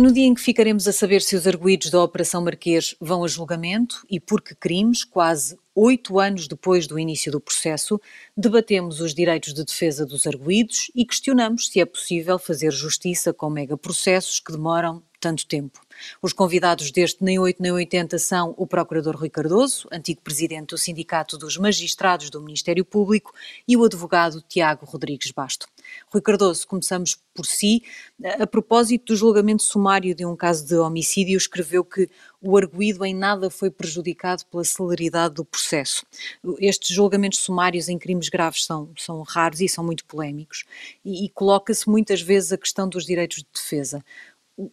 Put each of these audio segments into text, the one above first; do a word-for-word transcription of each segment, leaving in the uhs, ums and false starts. No dia em que ficaremos a saber se os arguídos da Operação Marquês vão a julgamento e por que crimes, quase oito anos depois do início do processo, debatemos os direitos de defesa dos arguídos e questionamos se é possível fazer justiça com megaprocessos que demoram tanto tempo. Os convidados deste Nem oito nem oitenta são o procurador Rui Cardoso, antigo presidente do Sindicato dos Magistrados do Ministério Público, e o advogado Tiago Rodrigues Basto. Rui Cardoso, começamos por si. A propósito do julgamento sumário de um caso de homicídio, escreveu que o arguído em nada foi prejudicado pela celeridade do processo. Estes julgamentos sumários em crimes graves são, são raros e são muito polémicos, e, e coloca-se muitas vezes a questão dos direitos de defesa.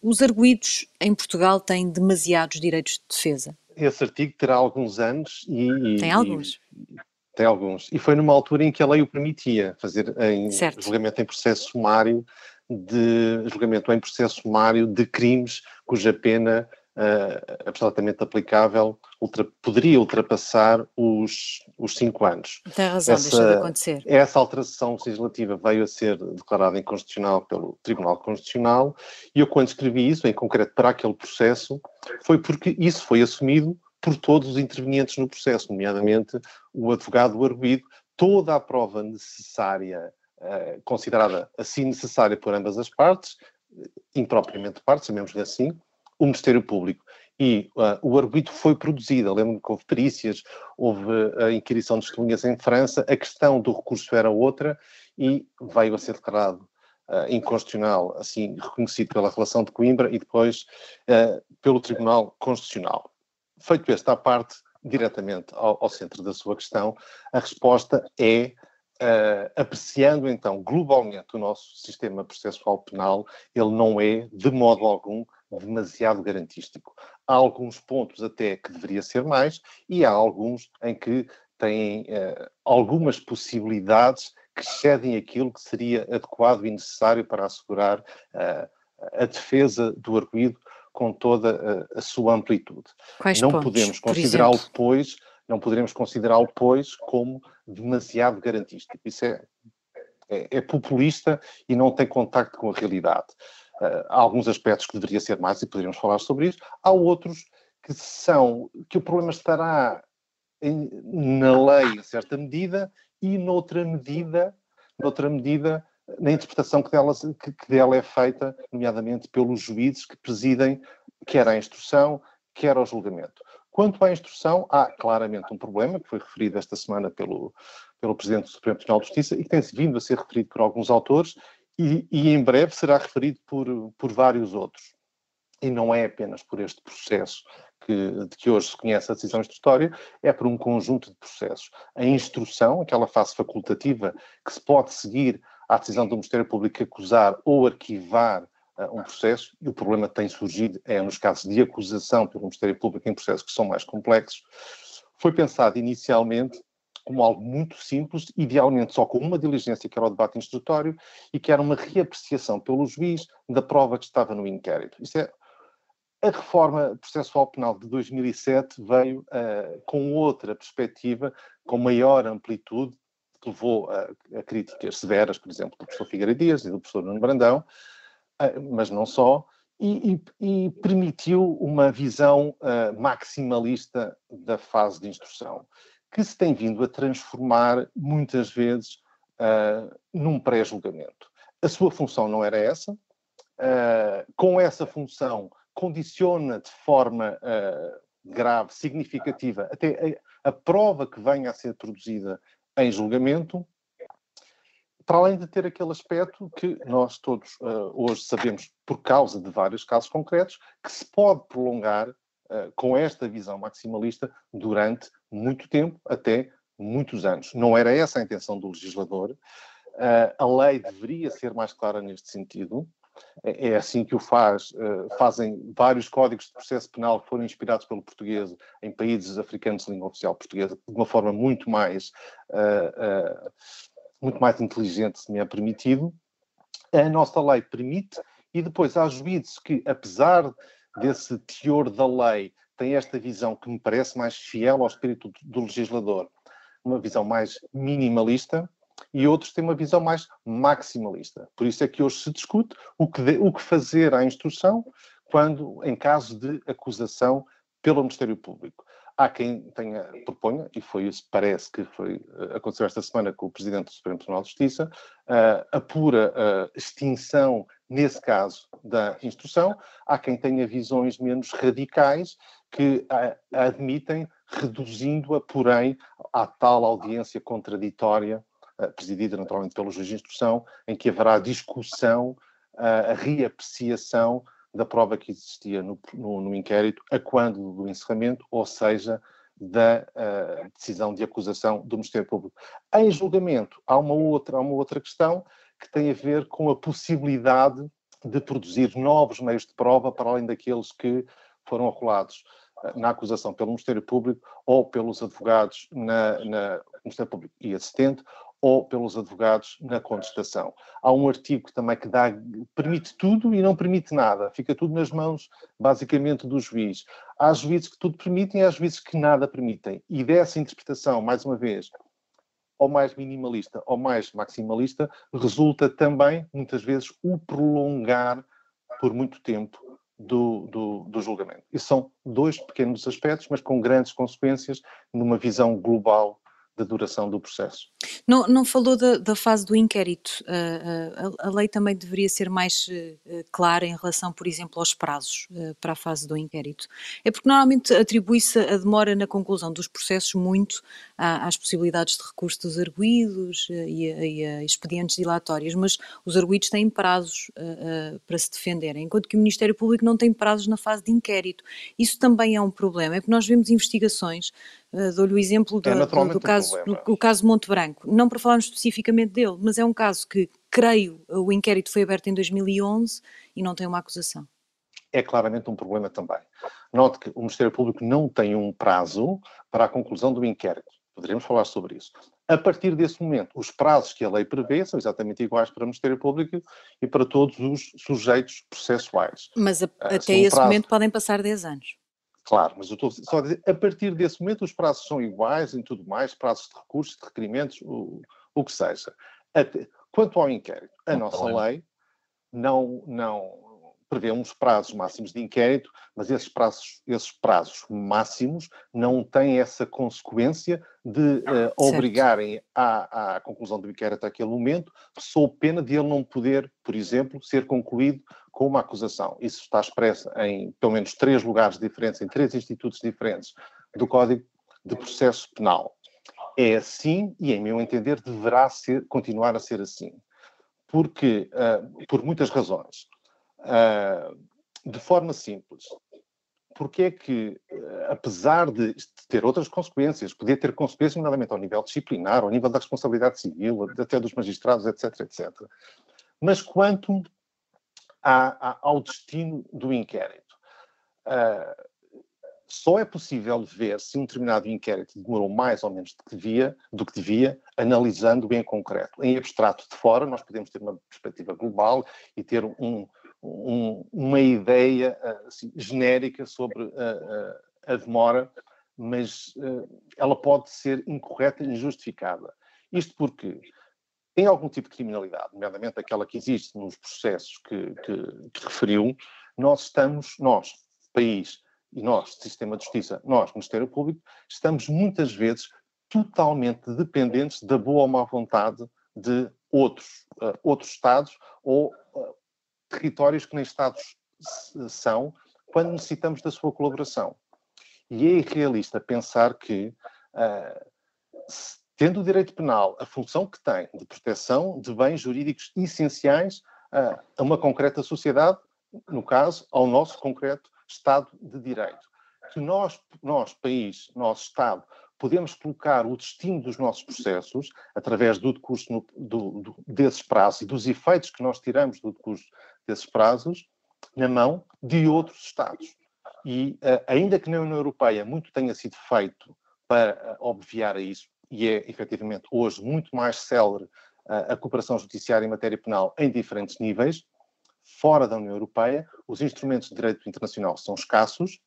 Os arguídos em Portugal têm demasiados direitos de defesa. Esse artigo terá alguns anos e... Tem e, alguns. E, tem alguns. E foi numa altura em que a lei o permitia fazer em certo. julgamento em processo sumário, de julgamento em processo sumário de crimes cuja pena uh, absolutamente aplicável ultra, poderia ultrapassar os, os cinco anos. Tem razão, essa, deixa de acontecer. Essa alteração legislativa veio a ser declarada inconstitucional pelo Tribunal Constitucional, e eu, quando escrevi isso, em concreto para aquele processo, foi porque isso foi assumido por todos os intervenientes no processo, nomeadamente o advogado do arguido. Toda a prova necessária, uh, considerada assim necessária por ambas as partes, impropriamente partes, sabemos que assim, o Ministério Público. E uh, o arguido foi produzido. Lembro-me que houve perícias, houve a inquirição de testemunhas em França, a questão do recurso era outra e veio a ser declarado uh, inconstitucional, assim reconhecido pela Relação de Coimbra e depois uh, pelo Tribunal Constitucional. Feito esta à parte, diretamente ao, ao centro da sua questão, a resposta é, uh, apreciando então globalmente o nosso sistema processual penal, ele não é, de modo algum, demasiado garantístico. Há alguns pontos até que deveria ser mais, e há alguns em que têm uh, algumas possibilidades que excedem aquilo que seria adequado e necessário para assegurar uh, a defesa do arguido com toda a, a sua amplitude. Quais não pontos, podemos considerá-lo, pois, não poderemos considerá-lo, pois, como demasiado garantístico. Isso é, é, é populista e não tem contacto com a realidade. Uh, há alguns aspectos que deveria ser mais e poderíamos falar sobre isso. Há outros que são, que o problema estará em, na lei, a certa medida, e noutra medida, noutra medida, na interpretação que dela, que, que dela é feita, nomeadamente pelos juízes que presidem quer a instrução, quer ao julgamento. Quanto à instrução, há claramente um problema, que foi referido esta semana pelo, pelo Presidente do Supremo Tribunal de Justiça e que tem-se vindo a ser referido por alguns autores, E, e em breve será referido por, por vários outros. E não é apenas por este processo que, de que hoje se conhece a decisão instrutória, é por um conjunto de processos. A instrução, aquela fase facultativa que se pode seguir à decisão do Ministério Público acusar ou arquivar uh, um processo, e o problema que tem surgido é nos casos de acusação pelo Ministério Público em processos que são mais complexos, foi pensado inicialmente como algo muito simples, idealmente só com uma diligência, que era o debate instrutório, e que era uma reapreciação pelo juiz da prova que estava no inquérito. Isso é, a reforma processual penal de dois mil e sete veio uh, com outra perspectiva, com maior amplitude, que levou a, a críticas severas, por exemplo, do professor Figueiredo Dias e do professor Nuno Brandão, uh, mas não só, e, e, e permitiu uma visão uh, maximalista da fase de instrução, que se tem vindo a transformar, muitas vezes, uh, num pré-julgamento. A sua função não era essa. Uh, com essa função, condiciona de forma uh, grave, significativa, até a, a prova que venha a ser produzida em julgamento, para além de ter aquele aspecto que nós todos uh, hoje sabemos, por causa de vários casos concretos, que se pode prolongar Uh, com esta visão maximalista durante muito tempo, até muitos anos. Não era essa a intenção do legislador. Uh, a lei deveria ser mais clara neste sentido. É, é assim que o faz. Uh, fazem vários códigos de processo penal que foram inspirados pelo português em países africanos de língua oficial portuguesa, de uma forma muito mais, uh, uh, muito mais inteligente, se me é permitido. A nossa lei permite, e depois há juízes que, apesar desse teor da lei, tem esta visão que me parece mais fiel ao espírito do legislador, uma visão mais minimalista, e outros têm uma visão mais maximalista. Por isso é que hoje se discute o que, de, o que fazer à instrução quando, em caso de acusação pelo Ministério Público. Há quem tenha, proponha, e foi isso, parece que foi, aconteceu esta semana com o Presidente do Supremo Tribunal de Justiça, a pura extinção, nesse caso, da instrução. Há quem tenha visões menos radicais que a admitem, reduzindo-a, porém, à tal audiência contraditória, presidida naturalmente pelo juiz de instrução, em que haverá discussão, a reapreciação da prova que existia no, no, no inquérito, a quando do encerramento, ou seja, da uh, decisão de acusação do Ministério Público. Em julgamento, há uma, outra, há uma outra questão que tem a ver com a possibilidade de produzir novos meios de prova, para além daqueles que foram arrolados uh, na acusação pelo Ministério Público ou pelos advogados na, na no Ministério Público e assistente, ou pelos advogados na contestação. Há um artigo também que dá, permite tudo e não permite nada, fica tudo nas mãos, basicamente, do juiz. Há juízes que tudo permitem e há juízes que nada permitem. E dessa interpretação, mais uma vez, ou mais minimalista ou mais maximalista, resulta também, muitas vezes, o prolongar por muito tempo do, do, do julgamento. E são dois pequenos aspectos, mas com grandes consequências numa visão global da duração do processo. Não, não falou da, da fase do inquérito. Uh, a, a lei também deveria ser mais uh, clara em relação, por exemplo, aos prazos uh, para a fase do inquérito. É porque normalmente atribui-se a demora na conclusão dos processos muito à, às possibilidades de recurso dos arguídos uh, e, a, e a expedientes dilatórios, mas os arguídos têm prazos uh, uh, para se defenderem, enquanto que o Ministério Público não tem prazos na fase de inquérito. Isso também é um problema, é porque nós vemos investigações. Uh, dou-lhe o exemplo do, é do, do caso do, do caso Monte Branco, não para falarmos especificamente dele, mas é um caso que, creio, o inquérito foi aberto em dois mil e onze e não tem uma acusação. É claramente um problema também. Note que o Ministério Público não tem um prazo para a conclusão do inquérito, poderíamos falar sobre isso. A partir desse momento, os prazos que a lei prevê são exatamente iguais para o Ministério Público e para todos os sujeitos processuais. Mas a, uh, até esse prazo... momento podem passar dez anos. Claro, mas eu estou só a dizer, a partir desse momento os prazos são iguais em tudo mais, prazos de recursos, de requerimentos, o, o que seja. Até, quanto ao inquérito, a não nossa problema. lei não, não prevê uns prazos máximos de inquérito, mas esses prazos, esses prazos máximos não têm essa consequência de uh, obrigarem à, à conclusão do inquérito àquele momento, sob pena de ele não poder, por exemplo, ser concluído com uma acusação. Isso está expresso em pelo menos três lugares diferentes, em três institutos diferentes do Código de Processo Penal. É assim e, em meu entender, deverá ser, continuar a ser assim. Porque, uh, por muitas razões. Uh, de forma simples, porque é que, uh, apesar de ter outras consequências, poder ter consequências, nomeadamente ao nível disciplinar, ao nível da responsabilidade civil, até dos magistrados, etc, etcétera. Mas quanto A, a, ao destino do inquérito. Uh, só é possível ver se um determinado inquérito demorou mais ou menos do que devia, do que devia, analisando em concreto. Em abstrato de fora, nós podemos ter uma perspectiva global e ter um, um, uma ideia assim, genérica sobre uh, uh, a demora, mas uh, ela pode ser incorreta e injustificada. Isto porque... Em algum tipo de criminalidade, nomeadamente aquela que existe nos processos que, que, que referiu, nós estamos, nós, país, e nós, sistema de justiça, nós, Ministério Público, estamos muitas vezes totalmente dependentes da boa ou má vontade de outros, uh, outros Estados ou uh, territórios que nem Estados são, quando necessitamos da sua colaboração. E é irrealista pensar que... Uh, se tendo o direito penal a função que tem de proteção de bens jurídicos essenciais a uma concreta sociedade, no caso, ao nosso concreto Estado de Direito, que nós, nós, país, nosso Estado, podemos colocar o destino dos nossos processos, através do decurso no, do, do, desses prazos e dos efeitos que nós tiramos do decurso desses prazos, na mão de outros Estados. E, ainda que na União Europeia muito tenha sido feito para obviar a isso, e é, efetivamente, hoje muito mais célere a, a cooperação judiciária em matéria penal em diferentes níveis. Fora da União Europeia, os instrumentos de direito internacional são escassos,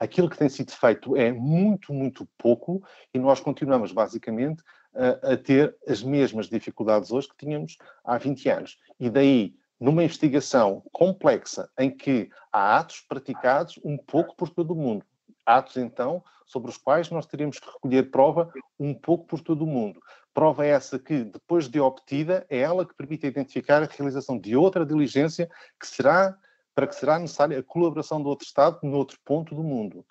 aquilo que tem sido feito é muito, muito pouco, e nós continuamos, basicamente, a, a ter as mesmas dificuldades hoje que tínhamos há vinte anos. E daí numa investigação complexa em que há atos praticados um pouco por todo o mundo. Atos, então, sobre os quais nós teríamos que recolher prova um pouco por todo o mundo. Prova essa que, depois de obtida, é ela que permite identificar a realização de outra diligência que será, para que será necessária a colaboração do outro Estado no outro ponto do mundo.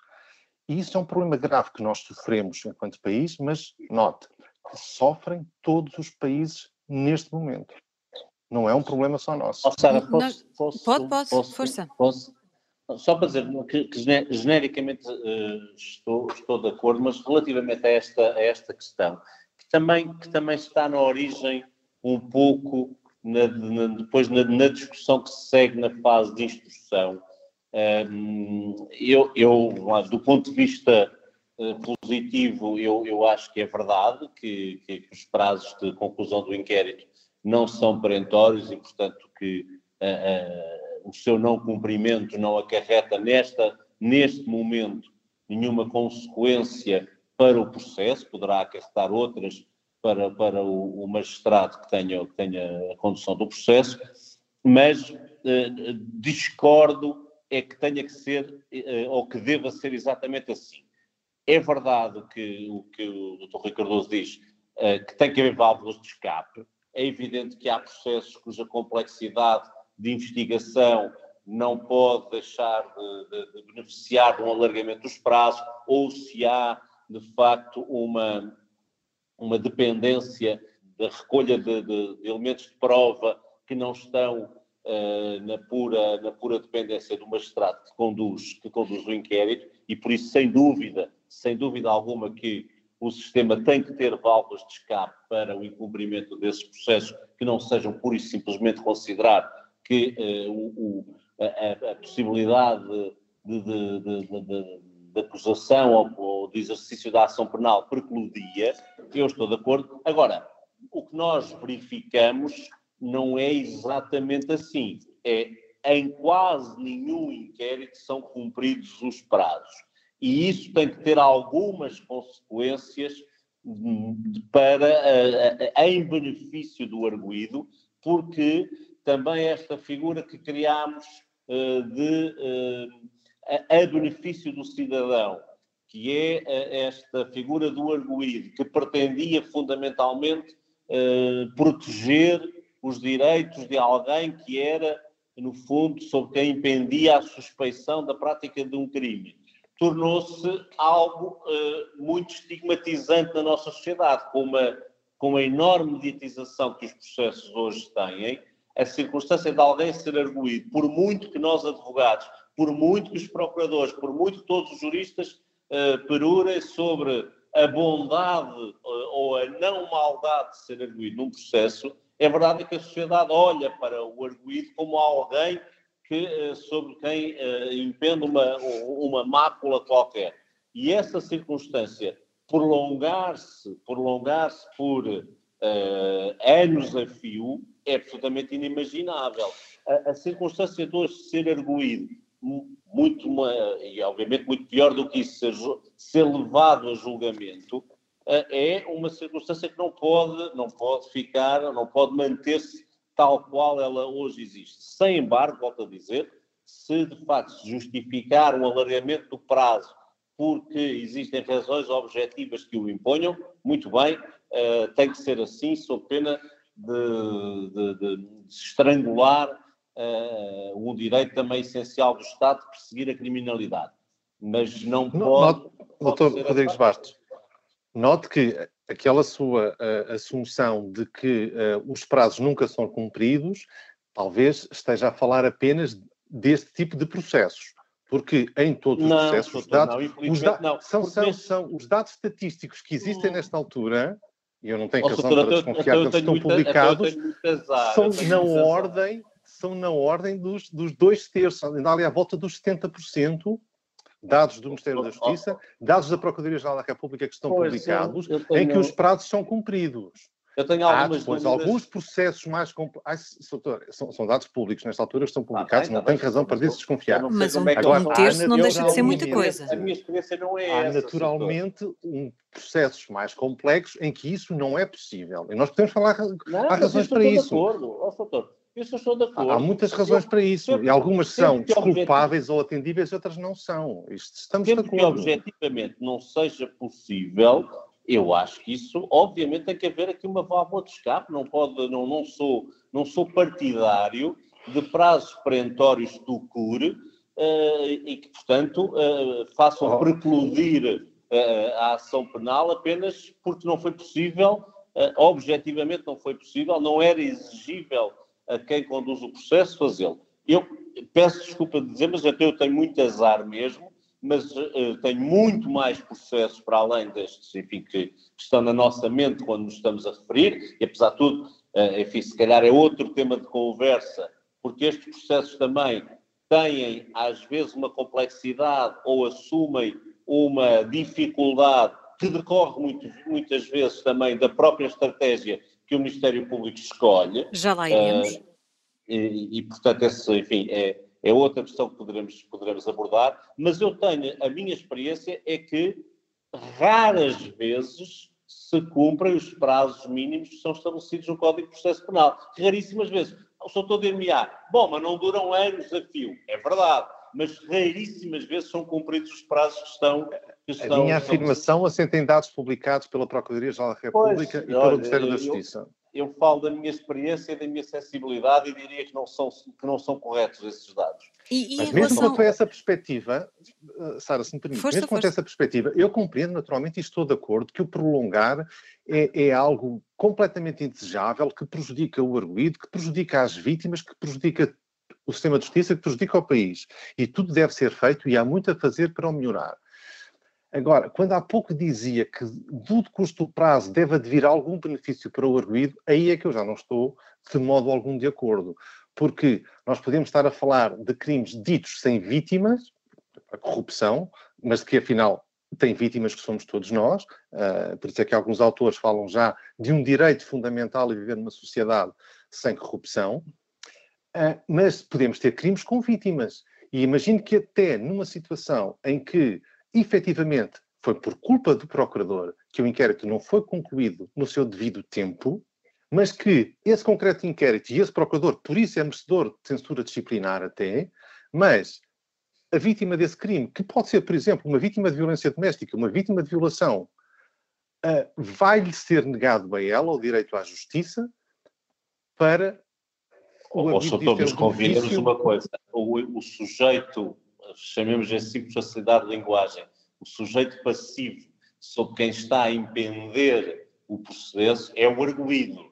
E isso é um problema grave que nós sofremos enquanto país, mas, note, que sofrem todos os países neste momento. Não é um problema só nosso. Oh, Sara, posso, posso, pode, pode, posso, força. Posso, só para dizer que, que genericamente uh, estou, estou de acordo, mas relativamente a esta, a esta questão, que também, que também está na origem um pouco, na, na, depois na, na discussão que se segue na fase de instrução, uh, eu, eu, do ponto de vista uh, positivo, eu, eu acho que é verdade que, que os prazos de conclusão do inquérito não são perentórios e, portanto, que uh, uh, o seu não cumprimento não acarreta nesta, neste momento nenhuma consequência para o processo, poderá acarretar outras para, para o, o magistrado que tenha, que tenha a condução do processo, mas uh, discordo é que tenha que ser, uh, ou que deva ser exatamente assim. É verdade que o que o doutor Rui Cardoso diz, uh, que tem que haver válvulas de escape. É evidente que há processos cuja complexidade de investigação não pode deixar de, de, de beneficiar de um alargamento dos prazos, ou se há, de facto, uma, uma dependência da recolha de, de, de elementos de prova que não estão uh, na, pura, na pura dependência do magistrado que conduz, que conduz o inquérito, e por isso, sem dúvida, sem dúvida alguma que o sistema tem que ter válvulas de escape para o encobrimento desses processos que não sejam pura e simplesmente considerar que eh, o, o, a, a possibilidade de, de, de, de, de acusação ou, ou de exercício da ação penal precludia. Eu estou de acordo. Agora, o que nós verificamos não é exatamente assim. É, em quase nenhum inquérito são cumpridos os prazos. E isso tem que ter algumas consequências para, em benefício do arguido, porque também esta figura que criámos de, a benefício do cidadão, que é esta figura do arguido, que pretendia fundamentalmente proteger os direitos de alguém que era, no fundo, sobre quem impendia a suspeição da prática de um crime, tornou-se algo uh, muito estigmatizante na nossa sociedade, com uma, com a enorme mediatização que os processos hoje têm. A circunstância de alguém ser arguído, por muito que nós advogados, por muito que os procuradores, por muito que todos os juristas uh, perurem sobre a bondade uh, ou a não maldade de ser arguído num processo, é verdade que a sociedade olha para o arguído como alguém que, sobre quem uh, impende uma, uma mácula qualquer. E essa circunstância prolongar-se, prolongar-se por uh, anos a fio é absolutamente inimaginável. A, a circunstância de hoje ser arguído, muito uma, e obviamente muito pior do que isso, ser, ser levado a julgamento, uh, é uma circunstância que não pode, não pode ficar, não pode manter-se tal qual ela hoje existe. Sem embargo, volto a dizer, se de facto se justificar um alargamento do prazo porque existem razões objetivas que o imponham, muito bem, uh, tem que ser assim, sob pena de, de, de, de estrangular uh, um direito também essencial do Estado de perseguir a criminalidade. Mas não, não pode... Note, pode doutor Rodrigues Basto, note que aquela sua uh, assunção de que uh, os prazos nunca são cumpridos, talvez esteja a falar apenas deste tipo de processos, porque em todos não, os processos os dados, não, os da não, são, são, este... são os dados estatísticos que existem nesta altura, e eu não tenho oh, razão doutor, para desconfiar que eles estão muita, publicados, azar, são, na ordem, são na ordem dos, dos dois terços, ainda ali à volta dos setenta por cento, dados do Ministério da Justiça, dados da Procuradoria-Geral da República que estão pois publicados, eu, eu tenho... em que os prazos são cumpridos. Eu tenho algumas Há depois dúvidas... alguns processos mais... Compl... Ai, doutor, são, são dados públicos, nesta altura estão publicados, ah, bem, não tenho razão para desconfiar. Mas um, Agora, um terço não deixa de ser muita coisa. A minha experiência não é essa. Há naturalmente um processos mais complexos em que isso não é possível. E nós podemos falar... Não, há razões para isso. Não, doutor. Isso eu estou de acordo. Há muitas razões eu, para isso, eu, e algumas são desculpáveis ou atendíveis, outras não são. Isto, estamos de acordo. Que objetivamente não seja possível, eu acho que isso, obviamente, tem que haver aqui uma válvula de escape. Não pode, não, não, sou, não sou partidário de prazos perentórios do C U R uh, e que, portanto, uh, façam oh. precludir uh, a ação penal apenas porque não foi possível, uh, objetivamente não foi possível, não era exigível a quem conduz o processo fazê-lo. Eu peço desculpa de dizer, mas até eu tenho muito azar mesmo, mas uh, tenho muito mais processos para além destes, enfim, que, que estão na nossa mente quando nos estamos a referir, e apesar de tudo, uh, enfim, se calhar é outro tema de conversa, porque estes processos também têm, às vezes, uma complexidade ou assumem uma dificuldade que decorre muito, muitas vezes também da própria estratégia que o Ministério Público escolhe. Já lá iremos. Uh, e, e, portanto, esse, enfim, é, é outra questão que poderemos, poderemos abordar, mas eu tenho, a minha experiência é que raras vezes se cumprem os prazos mínimos que são estabelecidos no Código de Processo Penal. Raríssimas vezes. O doutor dir-me-á, bom, mas não duram anos a fio. É verdade, mas raríssimas vezes são cumpridos os prazos que estão... A minha afirmação assenta em dados publicados pela Procuradoria-Geral da República e pelo Ministério da Justiça. Eu falo da minha experiência e da minha sensibilidade e diria que não são, que não são corretos esses dados. E, e Mas mesmo quanto a essa perspectiva, Sara, se me permite, mesmo quanto a essa perspectiva, eu compreendo naturalmente e estou de acordo que o prolongar é, é algo completamente indesejável, que prejudica o arguido, que prejudica as vítimas, que prejudica o sistema de justiça, que prejudica o país. E tudo deve ser feito e há muito a fazer para o melhorar. Agora, quando há pouco dizia que do custo do prazo deve advir algum benefício para o arguido, aí é que eu já não estou de modo algum de acordo, porque nós podemos estar a falar de crimes ditos sem vítimas, a corrupção, mas que afinal tem vítimas que somos todos nós, uh, por isso é que alguns autores falam já de um direito fundamental a viver numa sociedade sem corrupção, uh, mas podemos ter crimes com vítimas, e imagino que até numa situação em que efetivamente, foi por culpa do procurador que o inquérito não foi concluído no seu devido tempo, mas que esse concreto inquérito e esse procurador, por isso é merecedor de censura disciplinar até, mas a vítima desse crime, que pode ser, por exemplo, uma vítima de violência doméstica, uma vítima de violação, uh, vai-lhe ser negado a ela o direito à justiça para... O ou só todos convidamos uma coisa, o, o sujeito... chamemos assim de facilidade de linguagem, o sujeito passivo sobre quem está a impender o processo é o arguido.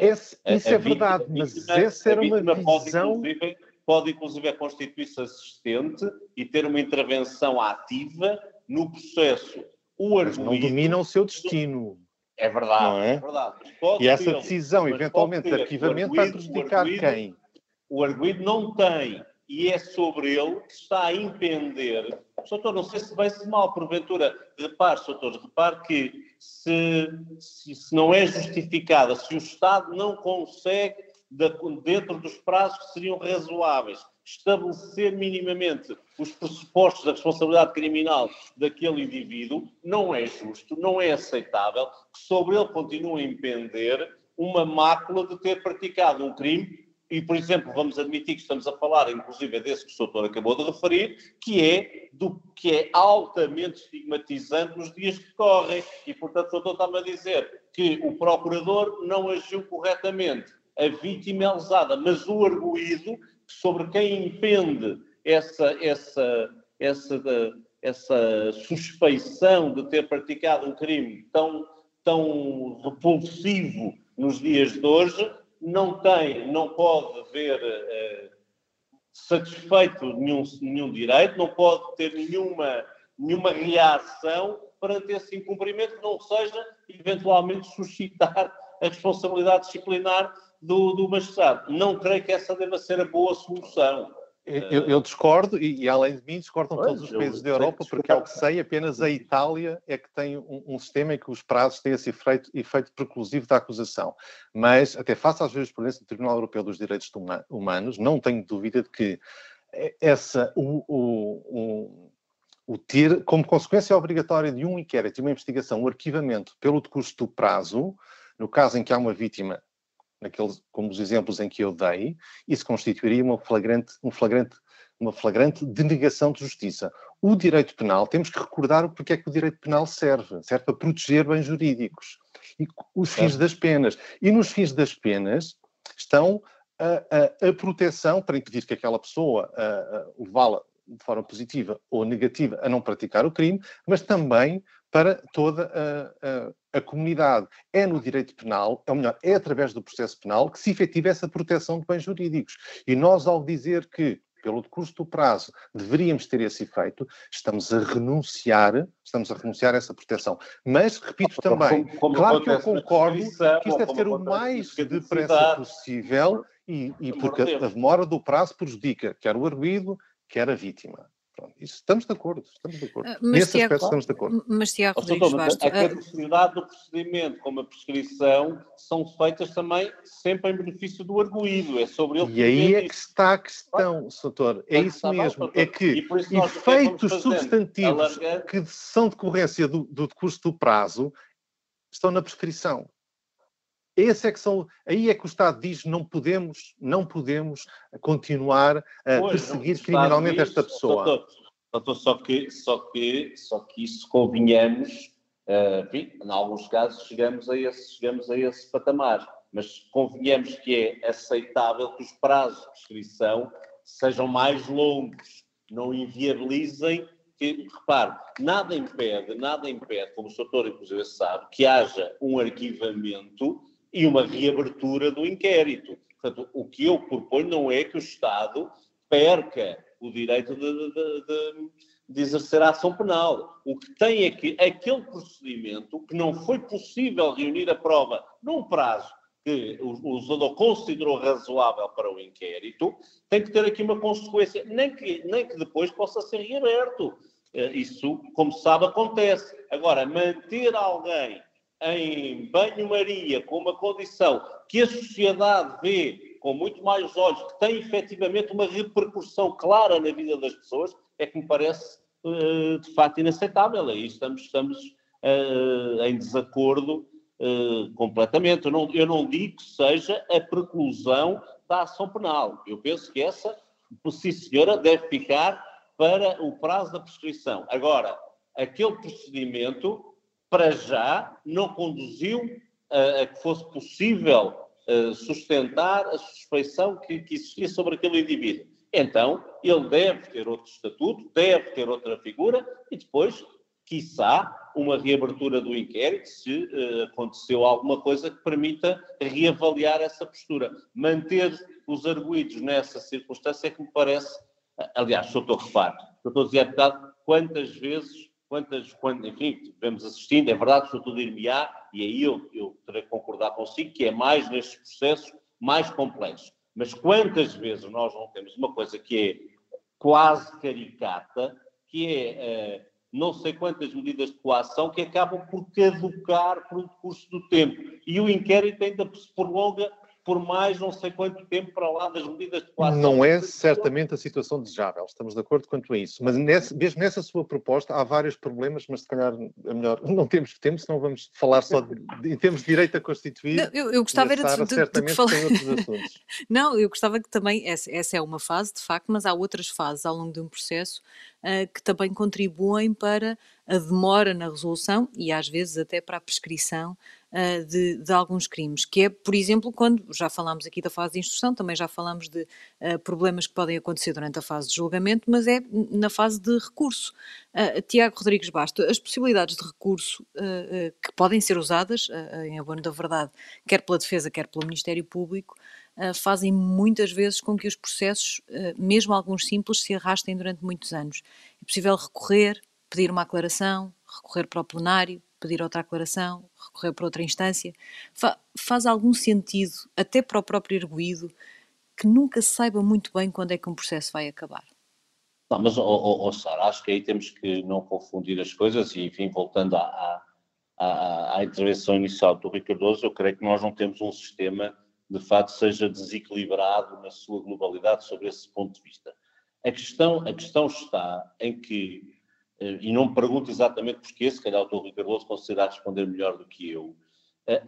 Esse, a, isso a, a é vítima, verdade, mas vítima, essa era uma visão... Pode inclusive, pode, inclusive constituir-se assistente e ter uma intervenção ativa no processo. O arguido não domina o seu destino. É verdade, não é? É verdade. E essa decisão, eventualmente, de arquivamento, vai prejudicar quem? O arguido não tem... E é sobre ele que está a impender. Doutor, não sei se bem se mal, porventura, repare, doutor, repare que se, se, se não é justificada, se o Estado não consegue, dentro dos prazos que seriam razoáveis, estabelecer minimamente os pressupostos da responsabilidade criminal daquele indivíduo, não é justo, não é aceitável que sobre ele continue a impender uma mácula de ter praticado um crime. E, por exemplo, vamos admitir que estamos a falar, inclusive, desse que o doutor acabou de referir, que é, do, que é altamente estigmatizante nos dias que correm. E, portanto, o doutor está-me a dizer que o procurador não agiu corretamente. A vítima é lesada, mas o arguido, sobre quem impende essa, essa, essa, essa suspeição de ter praticado um crime tão, tão repulsivo nos dias de hoje... não tem, não pode ver eh, satisfeito nenhum, nenhum direito, não pode ter nenhuma, nenhuma reação perante esse incumprimento que não seja, eventualmente, suscitar a responsabilidade disciplinar do, do magistrado. Não creio que essa deva ser a boa solução. Eu, eu discordo, e, e além de mim discordam pois, todos os países da Europa, porque ao que sei, apenas a Itália é que tem um, um sistema em que os prazos têm esse efeito, efeito preclusivo da acusação. Mas, até face à jurisprudência do Tribunal Europeu dos Direitos Humanos, não tenho dúvida de que essa, o, o, o, o ter, como consequência obrigatória de um inquérito e uma investigação, o arquivamento pelo decurso do prazo, no caso em que há uma vítima naqueles, como os exemplos em que eu dei, isso constituiria uma flagrante, um flagrante, uma flagrante denegação de justiça. O direito penal, temos que recordar porque é que o direito penal serve, serve para proteger bens jurídicos e os fins das penas. E nos fins das penas estão a, a, a proteção para impedir que aquela pessoa levá-la de forma positiva ou negativa a não praticar o crime, mas também para toda a, a, a comunidade. É no direito penal, ou melhor, é através do processo penal que se efetiva essa proteção de bens jurídicos. E nós, ao dizer que, pelo decurso do prazo, deveríamos ter esse efeito, estamos a renunciar, estamos a renunciar a essa proteção. Mas, repito também, como, como claro que eu concordo que isto deve ser o mais depressa possível e, e porque a, a demora do prazo prejudica quer o arguido, quer a vítima. Pronto, isso, estamos de acordo, estamos de acordo. Mas, Nesse Tiago, aspecto estamos de acordo. Mas, Tiago Rodrigues Basto, a capacidade do procedimento, como a prescrição, são feitas também sempre em benefício do arguído. É sobre ele. E aí é que está a questão, doutor. É isso mesmo. É que efeitos substantivos que são decorrência do, do decurso do prazo estão na prescrição. Esse é que são, aí é que o Estado diz não podemos, não podemos continuar a pois, perseguir criminalmente diz, esta pessoa. Doutor, doutor, só, que, só, que, só que isso convenhamos, uh, enfim, em alguns casos chegamos a, esse, chegamos a esse patamar, mas convenhamos que é aceitável que os prazos de prescrição sejam mais longos, não inviabilizem, que, repare, nada impede, nada impede, como o doutor inclusive sabe, que haja um arquivamento e uma reabertura do inquérito. Portanto, o que eu proponho não é que o Estado perca o direito de, de, de, de exercer a ação penal. O que tem é que aquele procedimento que não foi possível reunir a prova num prazo que o legislador considerou razoável para o inquérito, tem que ter aqui uma consequência, nem que, nem que depois possa ser reaberto. Isso, como se sabe, acontece. Agora, manter alguém em banho-maria, com uma condição que a sociedade vê com muito mais olhos, que tem efetivamente uma repercussão clara na vida das pessoas, é que me parece uh, de facto inaceitável. Aí estamos, estamos uh, em desacordo uh, completamente. Eu não, eu não digo que seja a preclusão da ação penal. Eu penso que essa, sim senhora, deve ficar para o prazo da prescrição. Agora, aquele procedimento para já não conduziu uh, a que fosse possível uh, sustentar a suspeição que, que existia sobre aquele indivíduo. Então, ele deve ter outro estatuto, deve ter outra figura e depois, quiçá, uma reabertura do inquérito, se uh, aconteceu alguma coisa que permita reavaliar essa postura. Manter os arguidos nessa circunstância é que me parece... Aliás, eu estou a reparar, eu estou a dizer, deputado, quantas vezes... Quantas, quando, enfim, vamos assistindo, é verdade, sou tudo ir-me-á, e aí eu, eu terei que concordar consigo que é mais nestes processos mais complexos. Mas quantas vezes nós não temos uma coisa que é quase caricata, que é uh, não sei quantas medidas de coação que acabam por caducar por um curso do tempo. E o inquérito ainda se prolonga por mais não sei quanto tempo para lá das medidas de coação. Não é certamente a situação desejável, estamos de acordo quanto a isso, mas nesse, mesmo nessa sua proposta há vários problemas, mas se calhar é melhor, não temos que tempo, senão vamos falar só de, de, em termos de direito a constituir. Não, eu, eu gostava era de, de, certamente de falar... tem outros assuntos. Não, eu gostava que também, essa, essa é uma fase de facto, mas há outras fases ao longo de um processo uh, que também contribuem para a demora na resolução e às vezes até para a prescrição De, de alguns crimes, que é, por exemplo, quando já falámos aqui da fase de instrução, também já falámos de uh, problemas que podem acontecer durante a fase de julgamento, mas é na fase de recurso. Uh, Tiago Rodrigues Basto, as possibilidades de recurso uh, uh, que podem ser usadas, uh, em abono da verdade, quer pela defesa, quer pelo Ministério Público, uh, fazem muitas vezes com que os processos, uh, mesmo alguns simples, se arrastem durante muitos anos. É possível recorrer, pedir uma aclaração, recorrer para o plenário, pedir outra aclaração, recorrer para outra instância. Fa- faz algum sentido, até para o próprio arguido, que nunca se saiba muito bem quando é que um processo vai acabar? Não, mas, oh, oh, oh, Sara, acho que aí temos que não confundir as coisas e, enfim, voltando à, à, à intervenção inicial do Rui Cardoso, eu creio que nós não temos um sistema, de facto, seja desequilibrado na sua globalidade sobre esse ponto de vista. A questão, a questão está em que, e não me pergunto exatamente porquê, se calhar o doutor Rui Cardoso conseguirá responder melhor do que eu,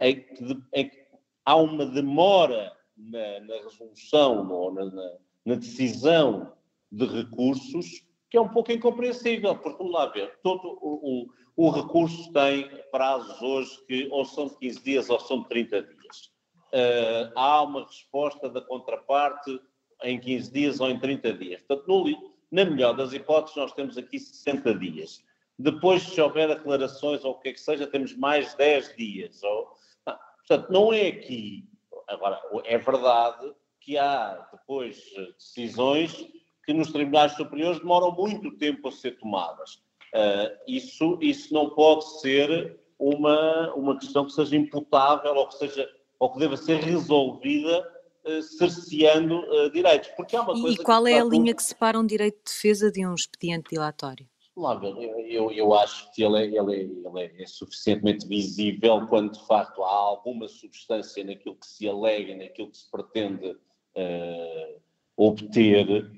em que, em que há uma demora na, na resolução ou na, na, na decisão de recursos que é um pouco incompreensível, porque, vamos lá ver, todo o, o, o recurso tem prazos hoje que ou são de quinze dias ou são de trinta dias. Uh, há uma resposta da contraparte em quinze dias ou em trinta dias. Portanto, no, na melhor das hipóteses, nós temos aqui sessenta dias. Depois, se houver aclarações ou o que é que seja, temos mais dez dias. Ou... Não, portanto, não é aqui... Agora, é verdade que há depois decisões que nos tribunais superiores demoram muito tempo a ser tomadas. Uh, isso, isso não pode ser uma, uma questão que seja imputável ou que, seja, ou que deva ser resolvida uh, cerceando uh, direitos. Porque há uma e, coisa e qual que, é a tudo, linha que separa um direito de defesa de um expediente dilatório? Lá, eu, eu acho que ele, é, ele, é, ele é, é suficientemente visível quando, de facto, há alguma substância naquilo que se alega, naquilo que se pretende uh, obter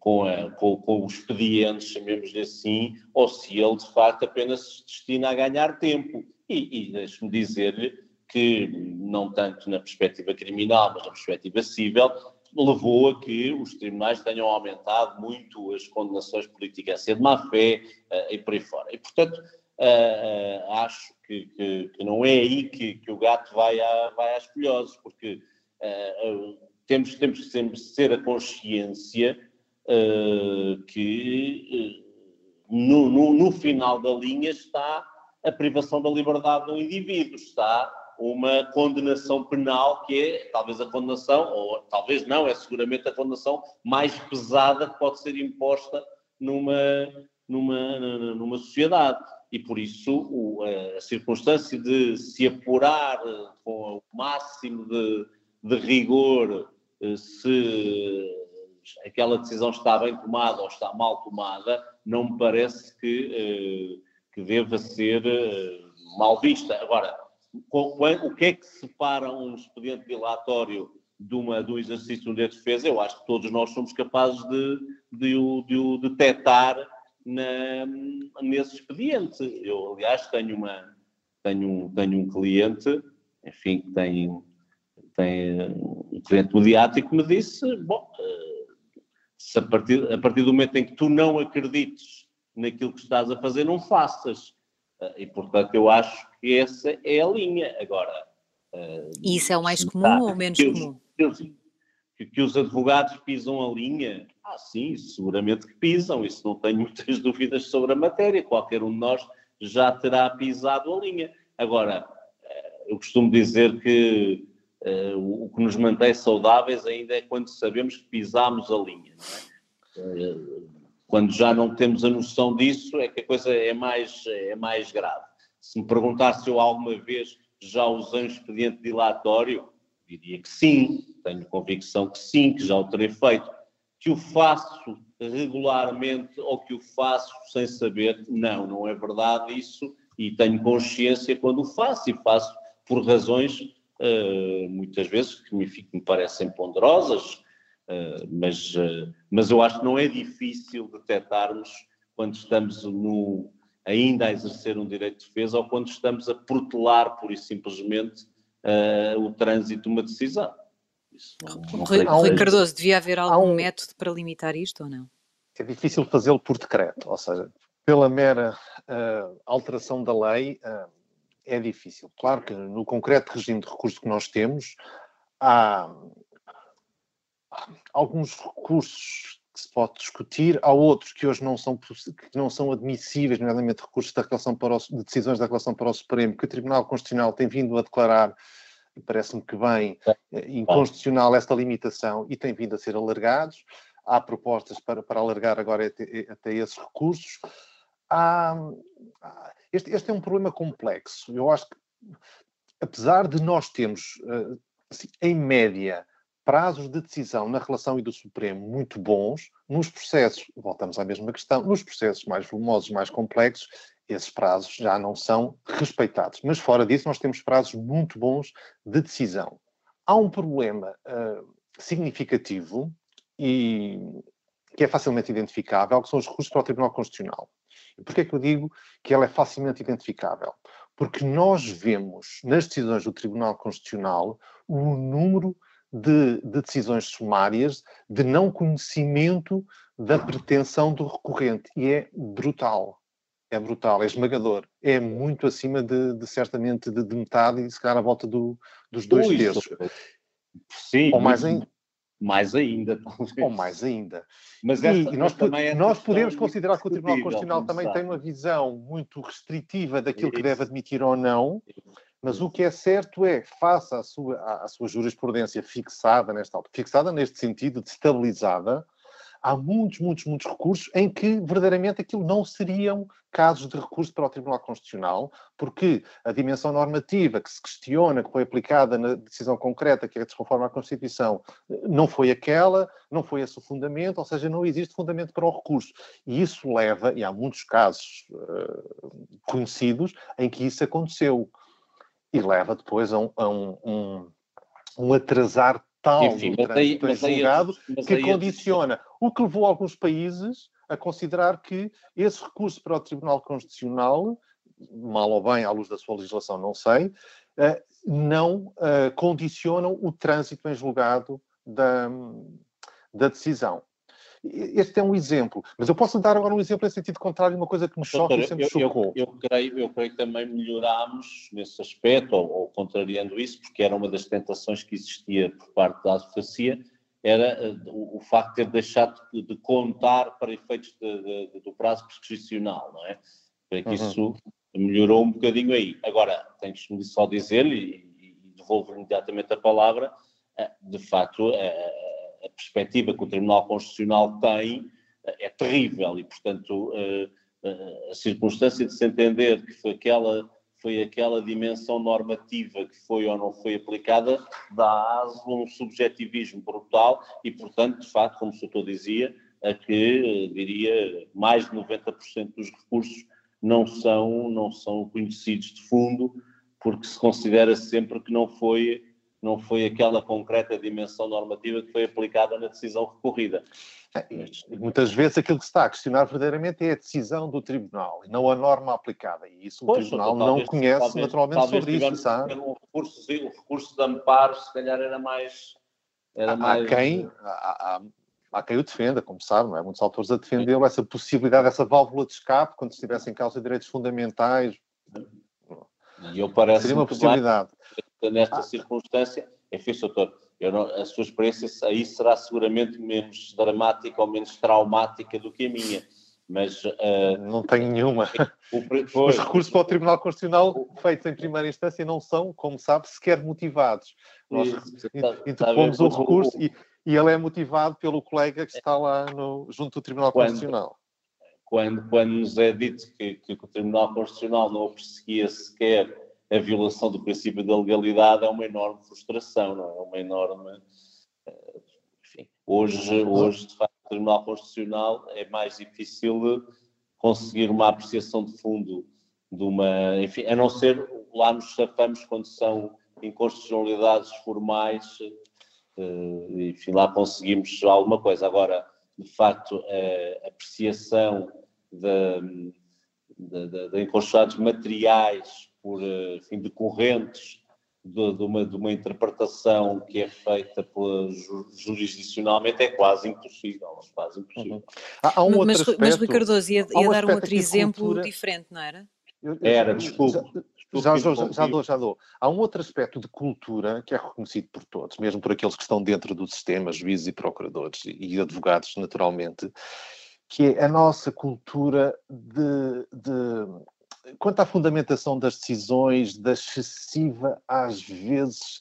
Com, a, com, com os expedientes, chamemos-lhe assim, ou se ele, de facto, apenas se destina a ganhar tempo. E, e deixe-me dizer-lhe que, não tanto na perspectiva criminal, mas na perspectiva civil, levou a que os tribunais tenham aumentado muito as condenações por litigância de má-fé uh, e por aí fora. E, portanto, uh, uh, acho que, que, que não é aí que, que o gato vai, a, vai às colhoses, porque uh, uh, temos, temos que sempre ser a consciência Uh, que uh, no, no, no final da linha está a privação da liberdade do indivíduo, está uma condenação penal que é talvez a condenação, ou talvez não, é seguramente a condenação mais pesada que pode ser imposta numa, numa, numa sociedade. E por isso o, a circunstância de se apurar com o máximo de, de rigor se aquela decisão está bem tomada ou está mal tomada, não me parece que, que deva ser mal vista. Agora, o que é que separa um expediente dilatório de, uma, de um exercício de um direito de defesa? Eu acho que todos nós somos capazes de, de, o, de o detectar na, nesse expediente. Eu, aliás, tenho, uma, tenho, tenho um cliente, enfim, que tem, tem um cliente mediático que me disse, bom... Se a partir, a partir do momento em que tu não acredites naquilo que estás a fazer, não faças. E, portanto, eu acho que essa é a linha. Agora... E isso é o mais comum tá, ou menos que os, comum? Que, que os advogados pisam a linha? Ah, sim, seguramente que pisam. Isso não tenho muitas dúvidas sobre a matéria. Qualquer um de nós já terá pisado a linha. Agora, eu costumo dizer que... Uh, o que nos mantém saudáveis ainda é quando sabemos que pisámos a linha, não é? Uh, quando já não temos a noção disso é que a coisa é mais, é mais grave. Se me perguntar se eu alguma vez já usei um expediente dilatório, diria que sim, tenho convicção que sim, que já o terei feito. Que o faço regularmente ou que o faço sem saber, não, não é verdade isso, e tenho consciência quando o faço, e faço por razões... Uh, muitas vezes que me, que me parecem ponderosas, uh, mas, uh, mas eu acho que não é difícil detectarmos quando estamos no, ainda a exercer um direito de defesa ou quando estamos a protelar, pura e simplesmente, uh, o trânsito de uma decisão. Isso não, não Rui, Rui Cardoso, devia haver algum um... método para limitar isto ou não? É difícil fazê-lo por decreto, ou seja, pela mera uh, alteração da lei... Uh, É difícil. Claro que no concreto regime de recurso que nós temos, há alguns recursos que se pode discutir, há outros que hoje não são, que não são admissíveis, nomeadamente recursos da relação para o, de decisões da relação para o Supremo, que o Tribunal Constitucional tem vindo a declarar, e parece-me que bem, inconstitucional esta limitação, e tem vindo a ser alargados. Há propostas para, para alargar agora até, até esses recursos. Há... há Este, este é um problema complexo. Eu acho que, apesar de nós termos, assim, em média, prazos de decisão na relação e do Supremo muito bons, nos processos, voltamos à mesma questão, nos processos mais volumosos, mais complexos, esses prazos já não são respeitados. Mas fora disso, nós temos prazos muito bons de decisão. Há um problema uh, significativo e que é facilmente identificável, que são os recursos para o Tribunal Constitucional. Porquê é que eu digo que ela é facilmente identificável? porque nós vemos nas decisões do Tribunal Constitucional o número de, de decisões sumárias de não conhecimento da pretensão do recorrente, e é brutal. É brutal, é esmagador, é muito acima de, de certamente de, de metade e se calhar à volta do, dos dois Ui, terços. Sim, ou mais ainda. Mais ainda. Talvez. Ou mais ainda. Mas e, esta, e nós, é nós podemos considerar que o Tribunal Constitucional também tem uma visão muito restritiva daquilo Isso. que deve admitir ou não, mas o que é certo é, face à sua, à sua jurisprudência fixada nesta altura, fixada neste sentido, de estabilizada, há muitos, muitos, muitos recursos em que verdadeiramente aquilo não seriam casos de recurso para o Tribunal Constitucional, porque a dimensão normativa que se questiona, que foi aplicada na decisão concreta, que é desconforme à Constituição, não foi aquela, não foi esse o fundamento, ou seja, não existe fundamento para o recurso. E isso leva, e há muitos casos uh, conhecidos em que isso aconteceu, e leva depois a um, a um, um, um atrasar tal Enfim, do trânsito julgado que condiciona... O que levou alguns países a considerar que esse recurso para o Tribunal Constitucional, mal ou bem à luz da sua legislação, não sei, não condicionam o trânsito em julgado da, da decisão. Este é um exemplo, mas eu posso dar agora um exemplo em sentido contrário, uma coisa que me choca e sempre chocou. Eu, eu, creio, eu creio que também melhorámos nesse aspecto, ou, ou contrariando isso, porque era uma das tentações que existia por parte da advocacia, era uh, o, o facto de ter deixado de, de contar para efeitos de, de, de, do prazo prescricional, não é? Creio que uhum. isso melhorou um bocadinho aí. Agora, tenho que só dizer, e, e devolvo imediatamente a palavra, uh, de facto, uh, a perspectiva que o Tribunal Constitucional tem é terrível e, portanto, a circunstância de se entender que foi aquela, foi aquela dimensão normativa que foi ou não foi aplicada dá aso a um subjetivismo brutal e, portanto, de facto, como o doutor dizia, a que, diria, mais de noventa por cento dos recursos não são, não são conhecidos de fundo porque se considera sempre que não foi... não foi aquela concreta dimensão normativa que foi aplicada na decisão recorrida. E muitas vezes aquilo que se está a questionar verdadeiramente é a decisão do tribunal, e não a norma aplicada, e isso pois, o tribunal então, talvez, não conhece talvez, naturalmente talvez, sobre isso, sabe? O recurso, o recurso de amparo, se calhar, era mais... Era há, mais... Quem, há, há, há quem o defenda, como sabe, não é? Muitos autores a defenderam essa possibilidade, essa válvula de escape, quando se tivesse em causa direitos fundamentais. E eu parece seria uma possibilidade. Mais... Nesta ah. circunstância, enfim, doutor, eu não, a sua experiência aí será seguramente menos dramática ou menos traumática do que a minha, mas... Uh, não tenho nenhuma. O, o, Os recursos o, para o Tribunal Constitucional o, feitos em primeira instância não são, como sabe, sequer motivados. Nós interpomos o recurso o, e, e ele é motivado pelo colega que está lá no, junto do Tribunal quando, Constitucional. Quando, quando nos é dito que, que o Tribunal Constitucional não perseguia sequer a violação do princípio da legalidade, é uma enorme frustração, não é? Uma enorme... Enfim, hoje, hoje, de facto, o Tribunal Constitucional é mais difícil conseguir uma apreciação de fundo de uma... Enfim, a não ser lá nos chafamos quando são inconstitucionalidades formais, enfim, lá conseguimos alguma coisa. Agora, de facto, a apreciação da, da, da inconstitucionalidades materiais por, enfim, decorrentes de, de, uma, de uma interpretação que é feita pela, jurisdicionalmente é quase impossível, é quase impossível. Uhum. Há, há um mas, outro mas, Rui Cardoso, ia, ia um dar um outro exemplo cultura... diferente, não era? Eu, eu, era, desculpe. Já, já, já, já dou, já dou. Há um outro aspecto de cultura que é reconhecido por todos, mesmo por aqueles que estão dentro do sistema, juízes e procuradores e advogados, naturalmente, que é a nossa cultura de... de quanto à fundamentação das decisões, da excessiva, às vezes,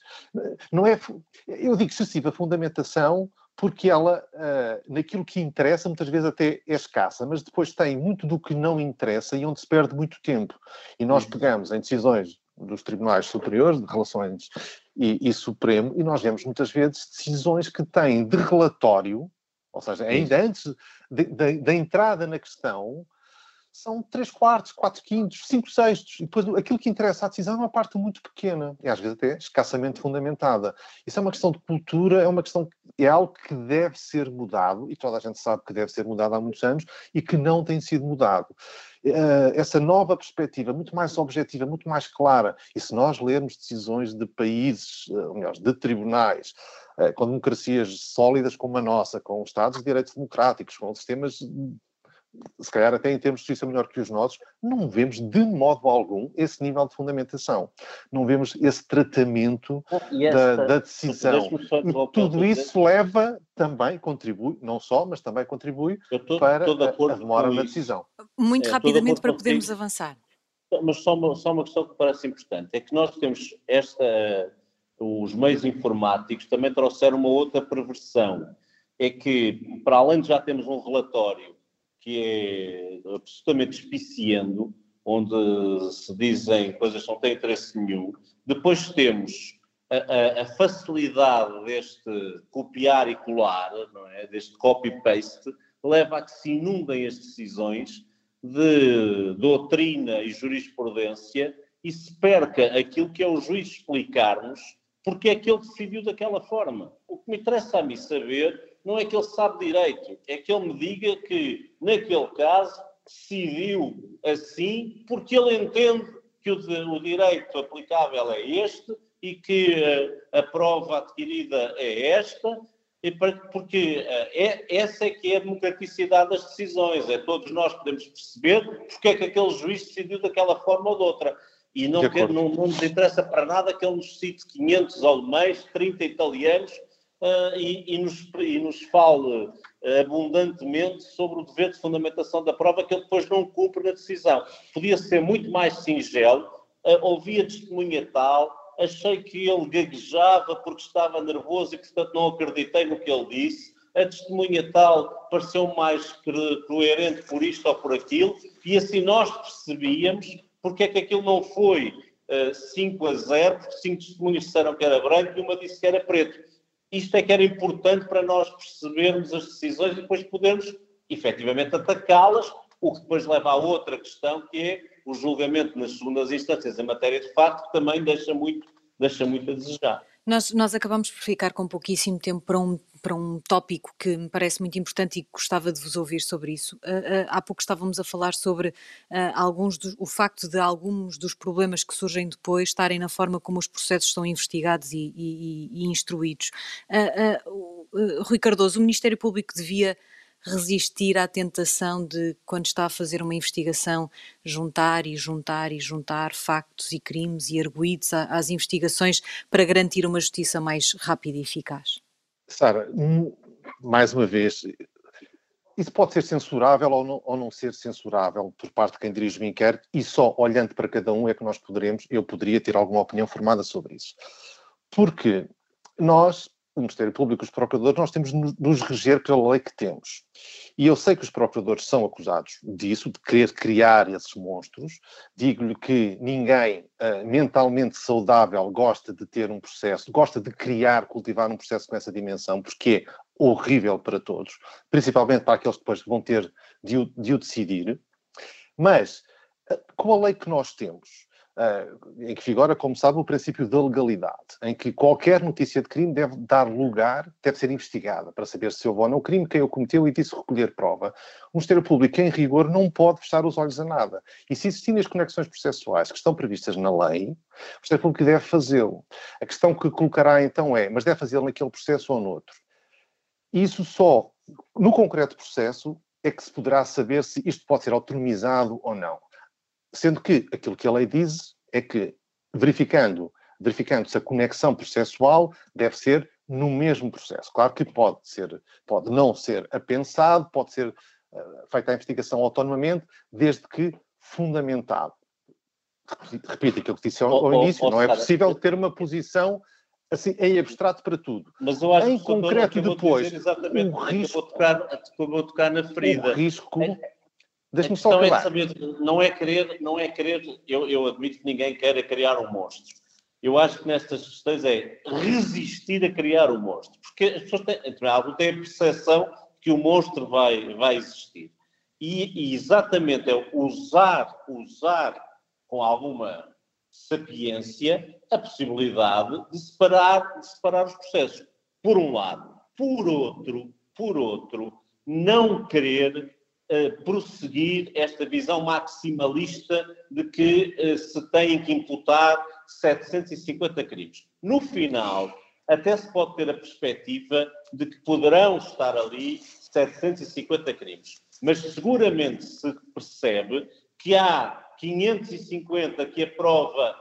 não é, eu digo excessiva fundamentação porque ela, uh, naquilo que interessa, muitas vezes até é escassa, mas depois tem muito do que não interessa e onde se perde muito tempo. E nós pegamos em decisões dos tribunais superiores, de relações e, e Supremo, e nós vemos muitas vezes decisões que têm de relatório, ou seja, ainda antes da entrada na questão, são três quartos, quatro quintos, cinco sextos, e depois aquilo que interessa à decisão é uma parte muito pequena, e às vezes até escassamente fundamentada. Isso é uma questão de cultura, é uma questão, é algo que deve ser mudado, e toda a gente sabe que deve ser mudado há muitos anos, e que não tem sido mudado. Essa nova perspectiva, muito mais objetiva, muito mais clara, e se nós lermos decisões de países, ou melhor, de tribunais, com democracias sólidas como a nossa, com Estados de direitos democráticos, com sistemas... se calhar até em termos de justiça melhor que os nossos, não vemos de modo algum esse nível de fundamentação. Não vemos esse tratamento esta, da, da decisão. Só, e só, tudo só, isso deixa... leva, também contribui, não só, mas também contribui tô, para a, a demora na decisão. Muito é, rapidamente para podermos avançar. Mas só uma, só uma questão que parece importante, é que nós temos esta... Os meios informáticos também trouxeram uma outra perversão. É que, para além de já termos um relatório que é absolutamente despiciando, onde se dizem coisas que não têm interesse nenhum. Depois temos a, a, a facilidade deste copiar e colar, não é? Deste copy-paste, leva a que se inundem as decisões de doutrina e jurisprudência e se perca aquilo que é o juiz explicar-nos porque é que ele decidiu daquela forma. O que me interessa a mim saber... não é que ele sabe direito, é que ele me diga que, naquele caso, decidiu assim, porque ele entende que o, de, o direito aplicável é este e que uh, a prova adquirida é esta, e para, porque uh, é, essa é que é a democraticidade das decisões, é todos nós podemos perceber porque é que aquele juiz decidiu daquela forma ou de outra. E não, que, não, não nos interessa para nada que ele nos cite quinhentos alemães, trinta italianos, Uh, e, e, nos, e nos fale uh, abundantemente sobre o dever de fundamentação da prova que ele depois não cumpre na decisão. Podia ser muito mais singelo, uh, ouvi a testemunha tal, achei que ele gaguejava porque estava nervoso e, portanto, não acreditei no que ele disse, a testemunha tal pareceu mais coerente por isto ou por aquilo, e assim nós percebíamos porque é que aquilo não foi uh, cinco a zero, porque cinco testemunhas disseram que era branco e uma disse que era preto. Isto é que era importante para nós percebermos as decisões e depois podermos, efetivamente, atacá-las, o que depois leva a outra questão, que é o julgamento nas segundas instâncias em matéria de facto, que também deixa muito, deixa muito a desejar. Nós, nós acabamos por ficar com pouquíssimo tempo para um, para um tópico que me parece muito importante e gostava de vos ouvir sobre isso. Uh, uh, há pouco estávamos a falar sobre uh, alguns do, o facto de alguns dos problemas que surgem depois estarem na forma como os processos são investigados e, e, e instruídos. Uh, uh, uh, Rui Cardoso, o Ministério Público devia resistir à tentação de, quando está a fazer uma investigação, juntar e juntar e juntar factos e crimes e arguidos às investigações para garantir uma justiça mais rápida e eficaz? Sara, mais uma vez, isso pode ser censurável ou não, ou não ser censurável por parte de quem dirige o inquérito, e só olhando para cada um é que nós poderemos, eu poderia ter alguma opinião formada sobre isso. Porque nós... o Ministério Público, os procuradores, nós temos de nos reger pela lei que temos. E eu sei que os procuradores são acusados disso, de querer criar esses monstros. Digo-lhe que ninguém uh, mentalmente saudável gosta de ter um processo, gosta de criar, cultivar um processo com essa dimensão, porque é horrível para todos, principalmente para aqueles que depois vão ter de o, de o decidir. Mas, uh, com a lei que nós temos... Uh, em que vigora, como sabe, o princípio da legalidade, em que qualquer notícia de crime deve dar lugar, deve ser investigada para saber se houve ou não o crime, quem o cometeu e disso recolher prova. O Ministério Público, em rigor, não pode fechar os olhos a nada. E se existirem as conexões processuais que estão previstas na lei, o Ministério Público deve fazê-lo. A questão que colocará então é, mas deve fazê-lo naquele processo ou noutro. Isso só, no concreto processo, é que se poderá saber se isto pode ser autonomizado ou não. Sendo que aquilo que a lei diz é que, verificando, verificando-se a conexão processual, deve ser no mesmo processo. Claro que pode ser, pode não ser apensado, pode ser uh, feita a investigação autonomamente, desde que fundamentado. Repito aquilo que disse ao, ao início, não é possível ter uma posição assim, em abstrato para tudo. Mas eu acho em que concreto depois, o risco... Vou tocar, vou tocar na ferida. O risco... É. Deixa-me só acabar. É saber, não é querer, não é querer eu, eu admito que ninguém queira criar um monstro. Eu acho que nestas questões é resistir a criar um monstro. Porque as pessoas têm, têm a percepção que o monstro vai, vai existir. e, e exatamente é usar, usar com alguma sapiência a possibilidade de separar, de separar os processos, por um lado. Por outro, por outro, não querer uh, prosseguir esta visão maximalista de que uh, se têm que imputar setecentos e cinquenta crimes. No final, até se pode ter a perspectiva de que poderão estar ali setecentos e cinquenta crimes. Mas seguramente se percebe que há quinhentos e cinquenta que a prova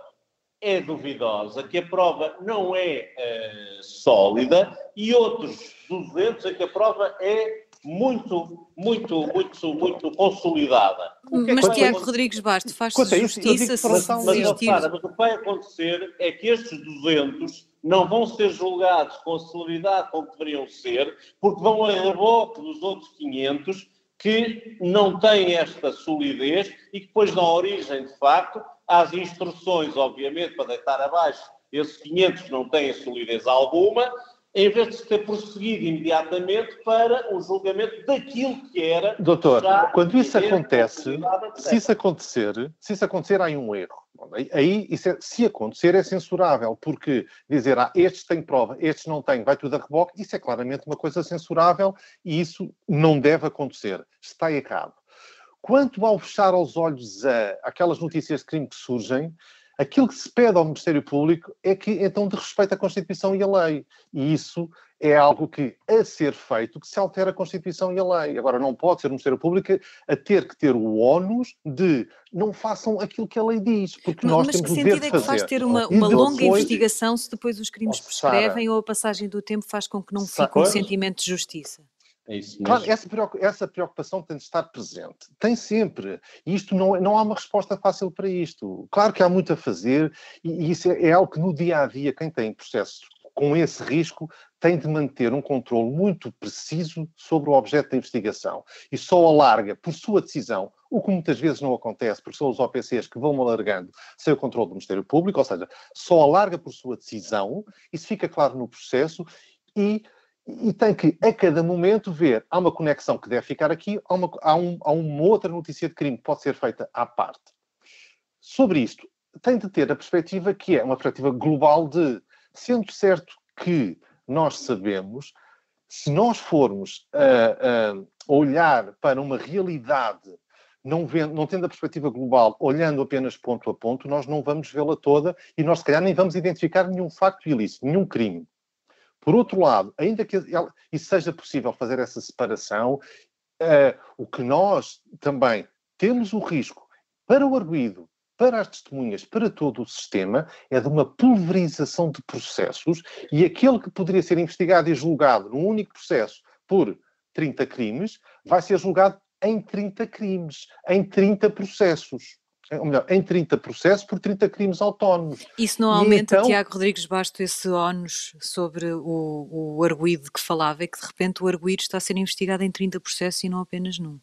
é duvidosa, que a prova não é uh, sólida, e outros duzentos em que a prova é muito, muito, muito, muito consolidada. O que mas é que Tiago Rodrigues Basto faz justiça se mas, mas, repara, mas o que vai acontecer é que estes duzentos não vão ser julgados com a celeridade como deveriam ser, porque vão em reboque dos outros quinhentos que não têm esta solidez e que depois dão origem, de facto, às instruções, obviamente, para deitar abaixo esses quinhentos que não têm solidez alguma, em vez de se ter prosseguido imediatamente para o julgamento daquilo que era... Doutor, quando isso acontece, se isso acontecer, se isso acontecer, há um erro. Aí, isso é, se acontecer, é censurável, porque dizer, ah, estes têm prova, estes não têm, vai tudo a reboque, isso é claramente uma coisa censurável e isso não deve acontecer. Está errado. Quanto ao fechar os olhos a aquelas notícias de crime que surgem, aquilo que se pede ao Ministério Público é que, então, de respeito à Constituição e à lei. E isso é algo que, a ser feito, que se altera a Constituição e a lei. Agora, não pode ser o Ministério Público a ter que ter o ónus de não façam aquilo que a lei diz, porque não, nós temos o dever de fazer. Mas que sentido é que faz ter uma, uma longa depois, investigação se depois os crimes oh, prescrevem ou a passagem do tempo faz com que não fique um sentimento de justiça? É isso mesmo. Claro, essa, essa preocupação tem de estar presente. Tem sempre. E isto não, não há uma resposta fácil para isto. Claro que há muito a fazer e, e isso é, é algo que no dia a dia quem tem processo com esse risco tem de manter um controle muito preciso sobre o objeto da investigação e só alarga por sua decisão, o que muitas vezes não acontece, porque são os O P Cs que vão alargando sem o controle do Ministério Público, ou seja, só alarga por sua decisão, isso fica claro no processo e... E tem que, a cada momento, ver, há uma conexão que deve ficar aqui, há uma, há um, há uma outra notícia de crime que pode ser feita à parte. Sobre isto, tem de ter a perspectiva que é uma perspectiva global de, sendo certo que nós sabemos, se nós formos a, a olhar para uma realidade, não, vendo, não tendo a perspectiva global, olhando apenas ponto a ponto, nós não vamos vê-la toda e nós, se calhar, nem vamos identificar nenhum facto ilícito, nenhum crime. Por outro lado, ainda que isso seja possível fazer essa separação, uh, o que nós também temos o risco para o arguido, para as testemunhas, para todo o sistema, é de uma pulverização de processos e aquele que poderia ser investigado e julgado num único processo por trinta crimes, vai ser julgado em trinta crimes, em trinta processos. Ou melhor, em trinta processos por trinta crimes autónomos. Isso não aumenta, então, Tiago Rodrigues Basto, esse ónus sobre o, o arguido que falava, é que de repente o arguido está a ser investigado em trinta processos e não apenas num?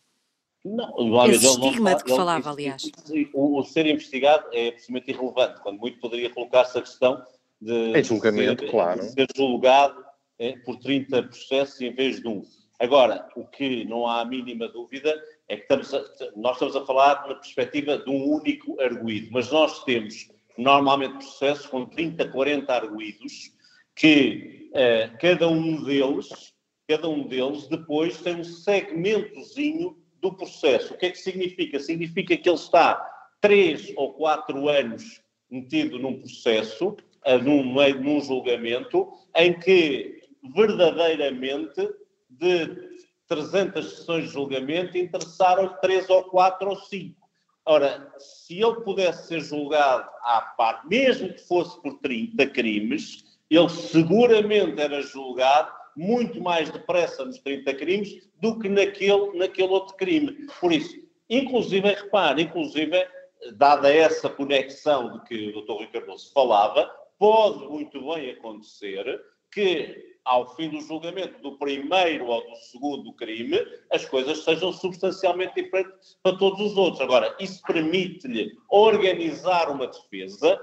Não, olha, esse estigma não, de que ele, falava, ele, aliás. O, o ser investigado é absolutamente irrelevante, quando muito poderia colocar-se a questão de, é julgamento, de ser, claro. de ser julgado é, por trinta processos em vez de um. Agora, o que não há a mínima dúvida é que estamos a, nós estamos a falar na perspectiva de um único arguido, mas nós temos normalmente processos com trinta, quarenta arguidos que uh, cada um deles, cada um deles depois tem um segmentozinho do processo. O que é que significa? Significa que ele está três ou quatro anos metido num processo, uh, num, num julgamento, em que verdadeiramente de trezentas sessões de julgamento interessaram três ou quatro ou cinco. Ora, se ele pudesse ser julgado à parte, mesmo que fosse por trinta crimes, ele seguramente era julgado muito mais depressa nos trinta crimes do que naquele, naquele outro crime. Por isso, inclusive, repare, inclusive, dada essa conexão de que o doutor Rui Cardoso falava, pode muito bem acontecer que ao fim do julgamento do primeiro ou do segundo crime, as coisas sejam substancialmente diferentes para todos os outros. Agora, isso permite-lhe organizar uma defesa.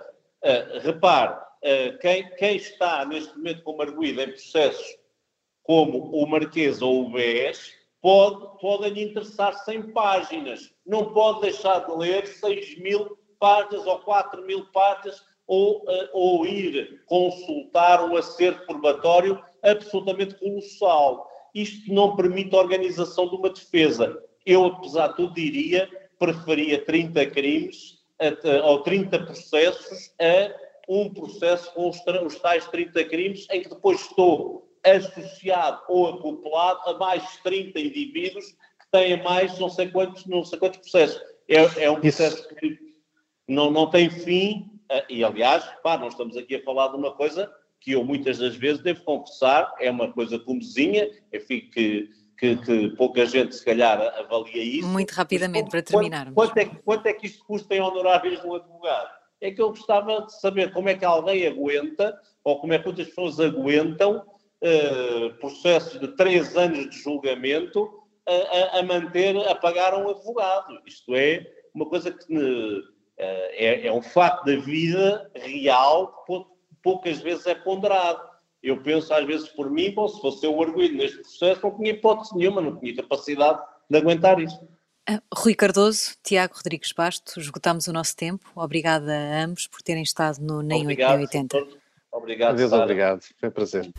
Uh, repare, uh, quem, quem está neste momento como arguido em processos como o Marquês ou o B E S Pode, podem interessar cem páginas, não pode deixar de ler seis mil páginas ou quatro mil páginas ou, uh, ou ir consultar um acerto probatório absolutamente colossal. Isto não permite a organização de uma defesa. Eu, apesar de tudo, diria, preferia trinta crimes a, ou trinta processos a um processo com os, os tais trinta crimes, em que depois estou associado ou acoplado a mais trinta indivíduos que têm mais não sei quantos, não sei quantos processos. É, é um processo Isso. que não, não tem fim. E, aliás, pá, nós estamos aqui a falar de uma coisa que eu muitas das vezes devo confessar, é uma coisa comezinha, enfim, que, que, que pouca gente se calhar avalia isso. Muito rapidamente, para terminarmos. Quanto, quanto, é, quanto é que isto custa em honorários de um advogado? É que eu gostava de saber como é que alguém aguenta, ou como é que outras pessoas aguentam Uh, processos de três anos de julgamento a, a, a manter, a pagar um advogado. Isto é uma coisa que uh, é, é um facto da vida real que poucas vezes é ponderado. Eu penso às vezes por mim, bom, se fosse eu arguido neste processo, não tinha hipótese nenhuma, não tinha capacidade de aguentar isto. Rui Cardoso, Tiago Rodrigues Basto, esgotámos o nosso tempo. Obrigada a ambos por terem estado no Nem oito nem oitenta. Obrigado, Deus, obrigado. Foi um prazer.